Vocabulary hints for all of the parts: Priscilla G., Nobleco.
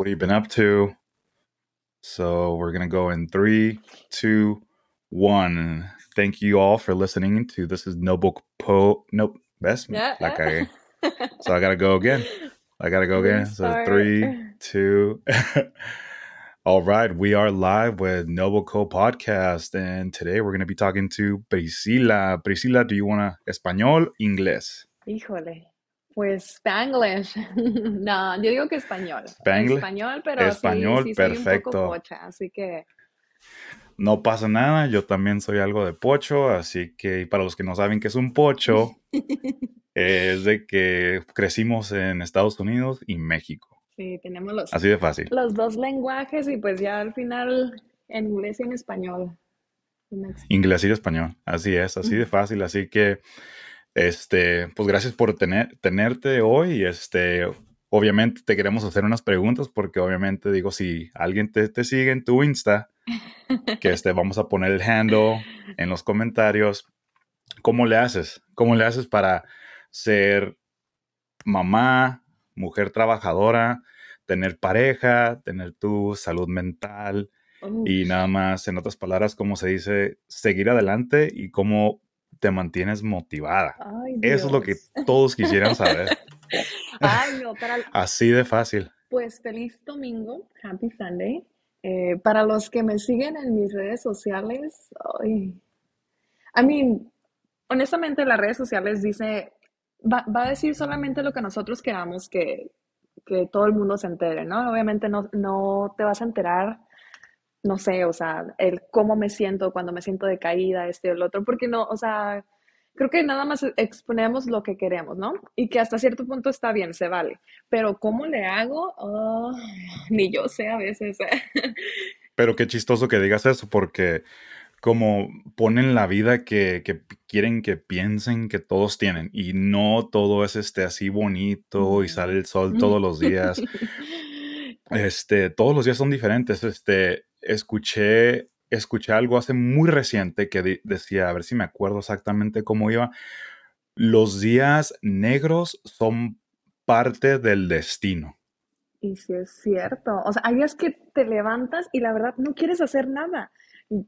What have you been up to? So we're going to go in 3, 2, 1. Thank you all for listening to this is Nobleco. Nope. That's me. Yeah. Like so I got to go again. So 3, 2. All right. We are live with Nobleco Podcast. And today we're going to be talking to Priscilla. Priscilla, do you want to español, inglés? Híjole. Pues Spanglish. No, yo digo que español. Spanglish. Español, pero español, sí, perfecto. Soy un poco pocha, así que... No pasa nada, yo también soy algo de pocho, así que para los que no saben qué es un pocho, es de que crecimos en Estados Unidos y México. Sí, tenemos los... Así de fácil. Los dos lenguajes y pues ya al final en inglés y en español. Inglés y español, así es, así de fácil, así que... Pues gracias por tenerte hoy. Obviamente te queremos hacer unas preguntas porque obviamente digo, si alguien te sigue en tu Insta, que vamos a poner el handle en los comentarios. ¿Cómo le haces para ser mamá, mujer trabajadora, tener pareja, tener tu salud mental y nada más, en otras palabras, cómo se dice, seguir adelante y cómo te mantienes motivada? Ay, eso es lo que todos quisieran saber. Ay, no, así de fácil. Pues feliz domingo, happy Sunday. Para los que me siguen en mis redes sociales, honestamente las redes sociales dice, va a decir solamente lo que nosotros queramos que todo el mundo se entere, ¿no? Obviamente no te vas a enterar. No sé, o sea, el cómo me siento cuando me siento decaída, o el otro, porque no, o sea, creo que nada más exponemos lo que queremos, ¿no? Y que hasta cierto punto está bien, se vale. Pero ¿cómo le hago? Oh, ni yo sé a veces. Pero qué chistoso que digas eso, porque como ponen la vida que quieren que piensen que todos tienen, y no todo es así bonito y sale el sol todos los días. Todos los días son diferentes. Escuché algo hace muy reciente que decía, a ver si me acuerdo exactamente cómo iba. Los días negros son parte del destino. Y sí es cierto. O sea, hay días que te levantas y la verdad no quieres hacer nada.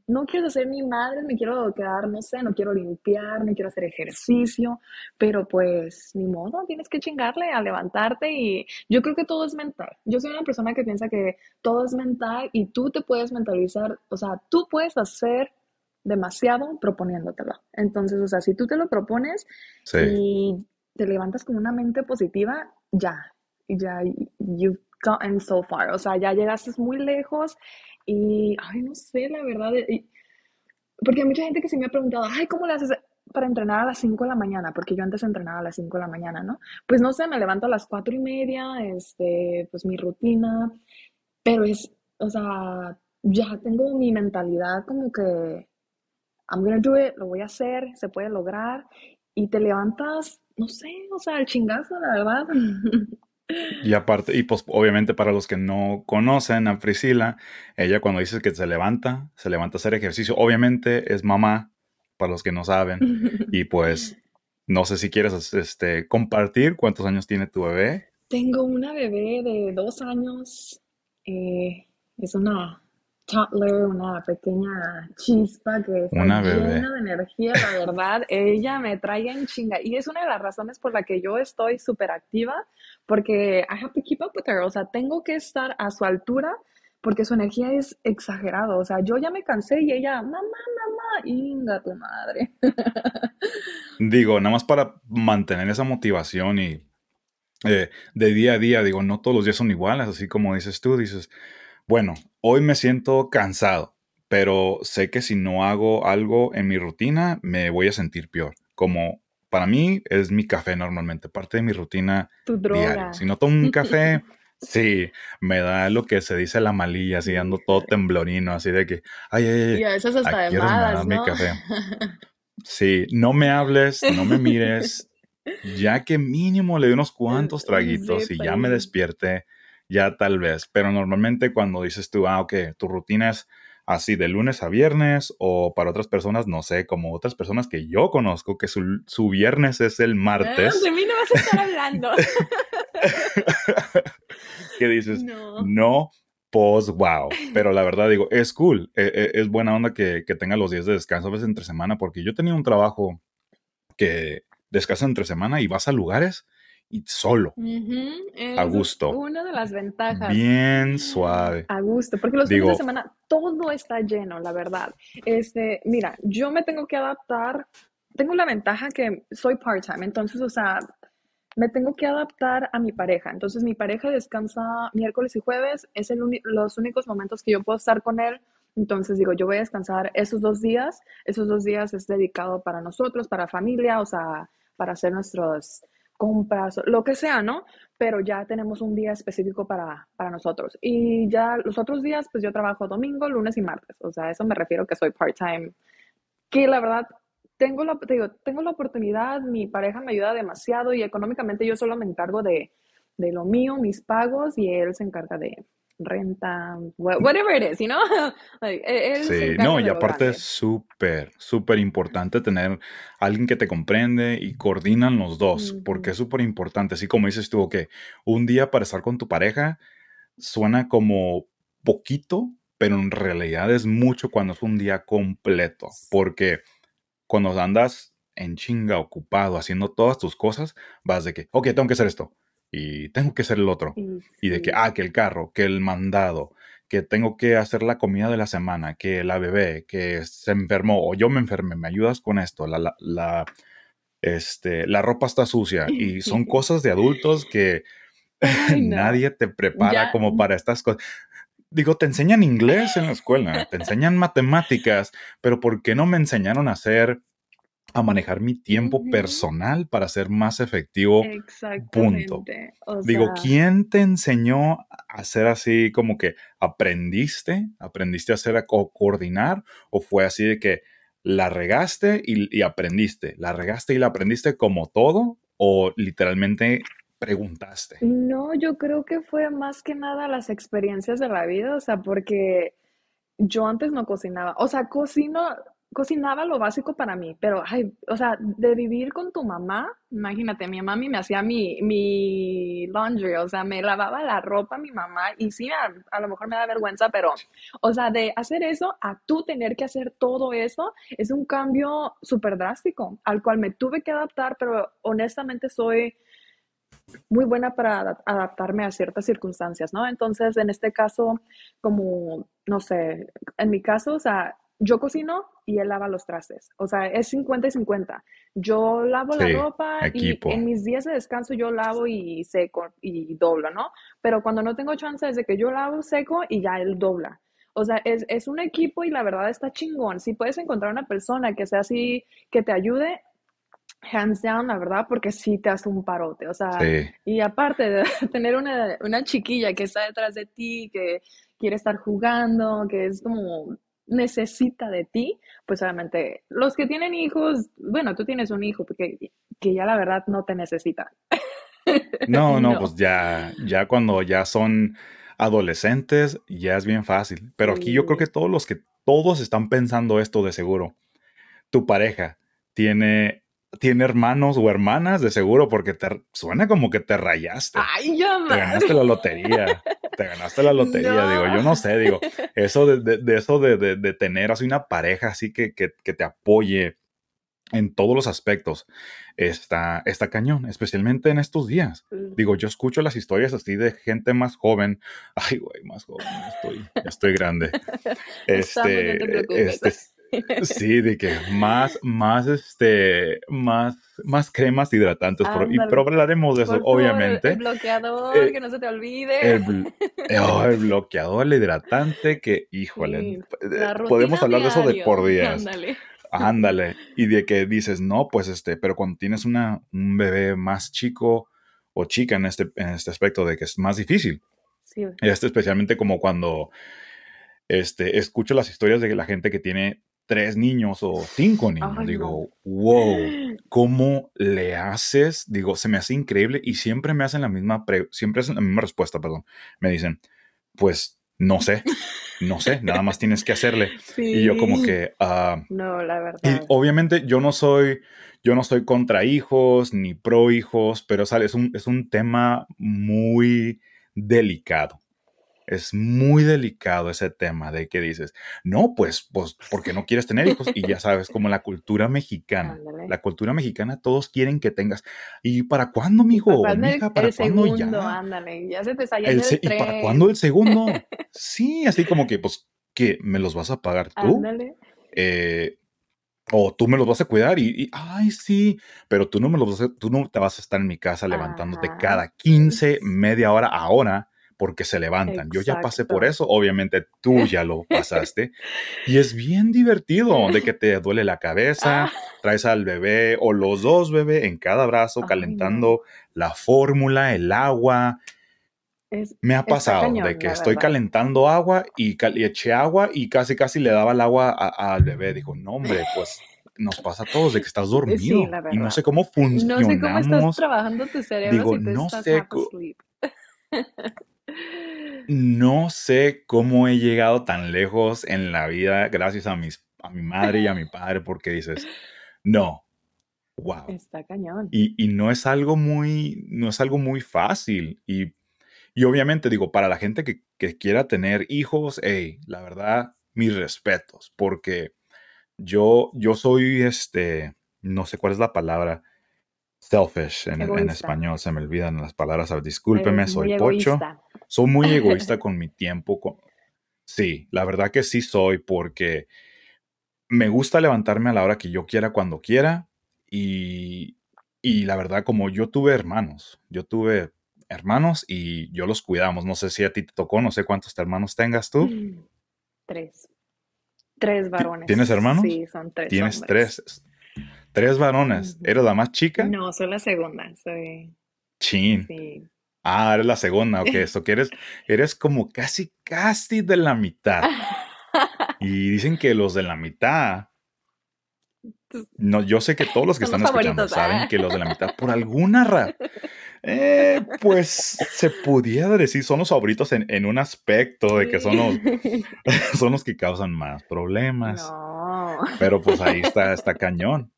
No quiero ser mi madre, me quiero quedar, no sé, no quiero limpiar, no quiero hacer ejercicio, pero pues ni modo, tienes que chingarle a levantarte y yo creo que todo es mental. Yo soy una persona que piensa que todo es mental y tú te puedes mentalizar, o sea, tú puedes hacer demasiado proponiéndotelo. Entonces, o sea, si tú te lo propones y te levantas con una mente positiva, ya, you've gotten so far, o sea, ya llegaste muy lejos. Y, no sé, la verdad, porque hay mucha gente que se me ha preguntado, ¿cómo le haces para entrenar a las 5 de la mañana? Porque yo antes entrenaba a las 5 de la mañana, ¿no? Pues no sé, me levanto a las 4:30, pues mi rutina, pero o sea, ya tengo mi mentalidad como que I'm gonna do it, lo voy a hacer, se puede lograr, y te levantas, no sé, o sea, el chingazo, la verdad. Y aparte, pues obviamente para los que no conocen a Priscilla, ella cuando dice que se levanta a hacer ejercicio, obviamente es mamá, para los que no saben, y pues no sé si quieres compartir cuántos años tiene tu bebé. Tengo una bebé de 2 años, es una toddler, una pequeña chispa que está llena de energía, la verdad. Ella me trae en chinga y es una de las razones por la que yo estoy súper activa, porque I have to keep up with her, o sea, tengo que estar a su altura porque su energía es exagerada, o sea, yo ya me cansé y ella, mamá, inga tu madre. Digo, nada más para mantener esa motivación y de día a día, digo, no todos los días son iguales, así como dices tú, bueno, hoy me siento cansado, pero sé que si no hago algo en mi rutina, me voy a sentir peor. Como para mí es mi café normalmente, parte de mi rutina diaria. Si no tomo un café, me da lo que se dice la malilla, así ando todo temblorino, así de que, ay, y a veces hasta de malas, ¿no? Mi café. Sí, no me hables, no me mires, ya que mínimo le doy unos cuantos traguitos y ya me despierte. Ya tal vez, pero normalmente cuando dices tú, tu rutina es así de lunes a viernes, o para otras personas, no sé, como otras personas que yo conozco, que su viernes es el martes. De mí no vas a estar hablando. que dices, no, pues wow. Pero la verdad digo, es cool, es buena onda que tenga los días de descanso a veces entre semana, porque yo tenía un trabajo que descansa entre semana y vas a lugares y solo, a gusto. Una de las ventajas. Bien suave. A gusto, porque los fines de semana todo está lleno, la verdad. Mira, yo me tengo que adaptar. Tengo la ventaja que soy part-time, entonces, o sea, me tengo que adaptar a mi pareja. Entonces, mi pareja descansa miércoles y jueves. Es los únicos momentos que yo puedo estar con él. Entonces, digo, yo voy a descansar esos 2 días. Esos 2 días es dedicado para nosotros, para familia, o sea, para hacer nuestros compras, lo que sea, ¿no? Pero ya tenemos un día específico para nosotros. Y ya los otros días, pues yo trabajo domingo, lunes y martes. O sea, eso me refiero que soy part-time. Que la verdad, tengo la oportunidad, mi pareja me ayuda demasiado y económicamente yo solo me encargo de lo mío, mis pagos, y él se encarga de renta, whatever it is, you know? Like, él sí, no, y aparte es súper importante tener alguien que te comprende y coordinan los dos, porque es súper importante. Así como dices tú, que un día para estar con tu pareja suena como poquito, pero en realidad es mucho cuando es un día completo, porque cuando andas en chinga, ocupado, haciendo todas tus cosas, vas de que, ok, tengo que hacer esto, y tengo que hacer el otro, y de que, que el carro, que el mandado, que tengo que hacer la comida de la semana, que la bebé, que se enfermó, o yo me enfermé, me ayudas con esto, la ropa está sucia, y son cosas de adultos que nadie te prepara como para estas cosas. Digo, te enseñan inglés en la escuela, te enseñan matemáticas, pero ¿por qué no me enseñaron a manejar mi tiempo personal para ser más efectivo? Punto. O sea, digo, ¿quién te enseñó a ser así como que aprendiste a hacer o coordinar? ¿O fue así de que la regaste y aprendiste? ¿La regaste y la aprendiste como todo? ¿O literalmente preguntaste? No, yo creo que fue más que nada las experiencias de la vida, o sea, porque yo antes no cocinaba, o sea, cocinaba lo básico para mí, pero, o sea, de vivir con tu mamá, imagínate, mi mami me hacía mi laundry, o sea, me lavaba la ropa mi mamá, y sí, a lo mejor me da vergüenza, pero, o sea, de hacer eso a tú tener que hacer todo eso, es un cambio súper drástico, al cual me tuve que adaptar, pero honestamente soy muy buena para adaptarme a ciertas circunstancias, ¿no? Entonces, en este caso, como, no sé, en mi caso, o sea, yo cocino y él lava los trastes. O sea, es 50 y 50. Yo lavo la ropa equipo. Y en mis días de descanso yo lavo y seco y doblo, ¿no? Pero cuando no tengo chance es de que yo lavo, seco y ya él dobla. O sea, es un equipo y la verdad está chingón. Si puedes encontrar una persona que sea así, que te ayude, hands down, la verdad, porque sí te hace un parote, o sea, y aparte de tener una chiquilla que está detrás de ti, que quiere estar jugando, que es como necesita de ti, pues obviamente los que tienen hijos, bueno, tú tienes un hijo que ya la verdad no te necesita. No, pues ya cuando ya son adolescentes, ya es bien fácil, pero aquí yo creo que todos están pensando esto de seguro. Tu pareja tiene hermanos o hermanas, de seguro, porque te suena como que te rayaste. ¡Ay, ya, man! Te ganaste la lotería, no. Digo, yo no sé, digo, eso de tener así una pareja así que te apoye en todos los aspectos, está cañón, especialmente en estos días. Digo, yo escucho las historias así de gente más joven. Ay, güey, más joven, ya estoy grande. Sí, de que más cremas hidratantes, pero hablaremos de eso, por obviamente. El bloqueador, que no se te olvide. El bloqueador, el hidratante, que, híjole, podemos hablar de eso de por días. Ándale. Y de que dices, no, pues pero cuando tienes un bebé más chico o chica en este aspecto de que es más difícil. Sí. Especialmente como cuando escucho las historias de la gente que tiene 3 niños o 5 niños, digo, wow, ¿cómo le haces? Digo, se me hace increíble y siempre me hacen la misma respuesta, perdón. Me dicen, pues, no sé, nada más tienes que hacerle. Sí. Y yo como que, no, la verdad. Y obviamente yo no soy contra hijos, ni pro hijos, pero, ¿sabes? Es un tema muy delicado. Es muy delicado ese tema de que dices, no, pues porque no quieres tener hijos. Y ya sabes, como la cultura mexicana. Ándale. La cultura mexicana, todos quieren que tengas. ¿Y para cuándo, mijo? ¿Para cuándo segundo, ya? Ándale, ya se te está yendo el tren. ¿Y para cuándo el segundo? Sí, así como que, pues, ¿qué? ¿Me los vas a pagar tú? Ándale. O tú me los vas a cuidar y ay, sí, pero tú no te vas a estar en mi casa levantándote cada 15, media hora, ahora. Porque se levantan. Exacto. Yo ya pasé por eso. Obviamente tú ya lo pasaste. Y es bien divertido de que te duele la cabeza. Traes al bebé o los dos bebés en cada brazo calentando la fórmula, el agua. Me ha pasado cañón, de que estoy calentando agua y eché agua y casi le daba el agua al bebé. Dijo, no hombre, pues... Nos pasa a todos de que estás dormido y no sé cómo funcionamos. No sé cómo estás trabajando tu cerebro. Digo, si no estás asleep. No sé cómo he llegado tan lejos en la vida gracias a mi madre y a mi padre, porque dices, no, wow. Está cañón. Y no es algo muy fácil. Y obviamente digo, para la gente que quiera tener hijos, hey, la verdad, mis respetos, porque yo soy, no sé cuál es la palabra, selfish en español, se me olvidan las palabras, discúlpeme, soy pocho. Soy muy egoísta con mi tiempo. Sí, la verdad que sí soy, porque me gusta levantarme a la hora que yo quiera, cuando quiera, y la verdad, como yo tuve hermanos y yo los cuidamos. No sé si a ti te tocó, no sé cuántos hermanos tengas tú. 3. 3 varones. ¿Tienes hermanos? Sí, son 3. Tienes hombres. 3 varones. ¿Eres la más chica? No, soy la segunda. Soy... Chin. Sí. Ah, eres la segunda. Ok, esto que eres como casi de la mitad. Y dicen que los de la mitad... No, yo sé que todos los que están escuchando saben que los de la mitad, por alguna razón, pues se pudiera decir, son los favoritos en un aspecto de que son los que causan más problemas. No. Pero pues ahí está cañón.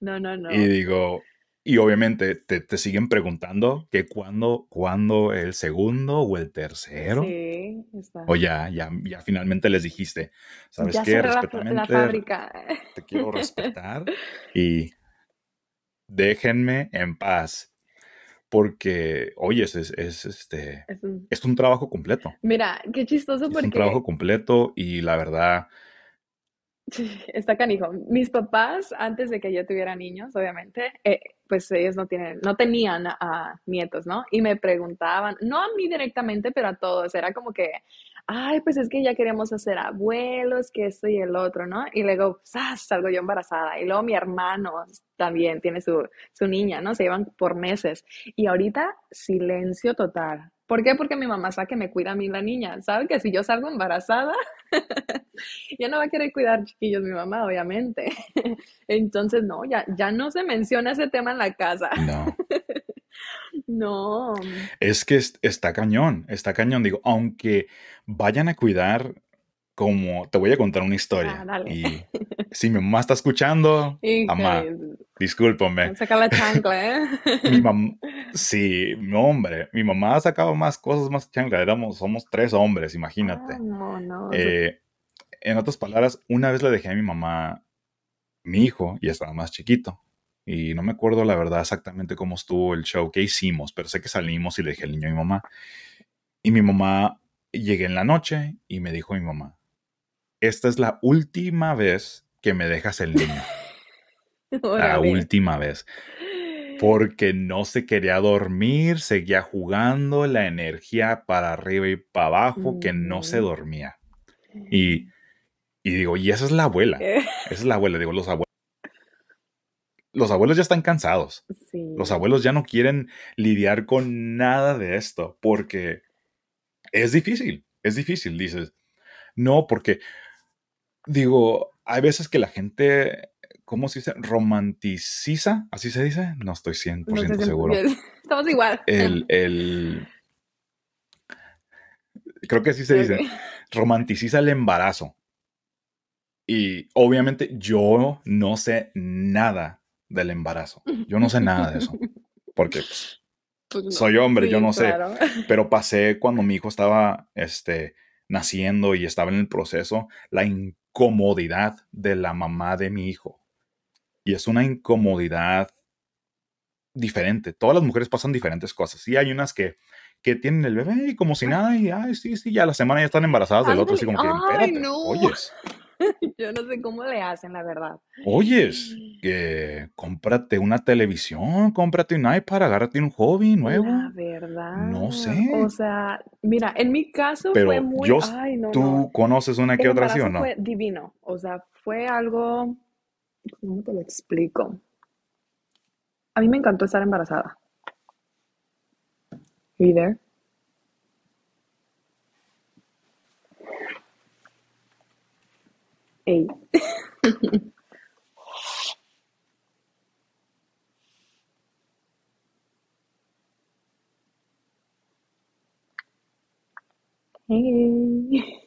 No. Y digo, y obviamente te siguen preguntando que cuándo el segundo o el tercero. Sí, está. O ya finalmente les dijiste, ¿sabes ya qué? Respetamente, la fábrica. Te quiero respetar y déjenme en paz. Porque, oye, es un trabajo completo. Mira, qué chistoso porque... Es un trabajo completo y la verdad... Está canijo. Mis papás, antes de que yo tuviera niños, obviamente, pues ellos no tenían nietos, ¿no? Y me preguntaban, no a mí directamente, pero a todos. Era como que, ay, pues es que ya queremos hacer abuelos, que esto y el otro, ¿no? Y luego, ¡zas!, salgo yo embarazada. Y luego mi hermano también tiene su niña, ¿no? Se llevan por meses. Y ahorita, silencio total. ¿Por qué? Porque mi mamá sabe que me cuida a mí la niña. ¿Sabe que si yo salgo embarazada, ya no va a querer cuidar chiquillos mi mamá, obviamente? Entonces, no, ya no se menciona ese tema en la casa. No. No. Es que está cañón. Digo, aunque vayan a cuidar, como te voy a contar una historia. Dale. Y si mi mamá está escuchando, mamá, discúlpame. Saca la chancla, ¿eh? Mi mamá, sí, hombre, mi mamá sacaba más cosas, más chancla. Somos 3 hombres, imagínate. Ah, no. En otras palabras, una vez le dejé a mi mamá mi hijo y estaba más chiquito. Y no me acuerdo la verdad exactamente cómo estuvo el show, qué hicimos, pero sé que salimos y le dejé el niño a mi mamá. Y mi mamá, llegué en la noche y me dijo mi mamá, esta es la última vez que me dejas el niño. La última vez. Porque no se quería dormir, seguía jugando, la energía para arriba y para abajo, que no se dormía. Y digo, y esa es la abuela. Esa es la abuela. Digo, los abuelos ya están cansados. Sí. Los abuelos ya no quieren lidiar con nada de esto, porque es difícil. Dices, no, porque, digo, hay veces que la gente... ¿Cómo se dice? ¿Romanticiza? ¿Así se dice? No estoy 100% seguro. Estamos igual. Creo que así se dice. Romanticiza el embarazo. Y obviamente yo no sé nada del embarazo. Yo no sé nada de eso. Porque pues, Pues no, soy hombre, yo no claro. sé. Pero pasé cuando mi hijo estaba naciendo y estaba en el proceso, la incomodidad de la mamá de mi hijo. Y es una incomodidad diferente. Todas las mujeres pasan diferentes cosas. Y hay unas que tienen el bebé y como si nada, y ay, sí, ya la semana ya están embarazadas del otro, así como que, espérate, no. Oyes. Yo no sé cómo le hacen, la verdad. Oyes, que cómprate una televisión, cómprate un iPad, agárrate un hobby nuevo. La verdad. No sé. O sea, mira, en mi caso pero fue muy... Yo, ay, no, tú no. conoces una que otra, ¿sí o no? Fue divino. O sea, fue algo... ¿Cómo te lo explico? A mí me encantó estar embarazada. Are you there? Hey. Hey.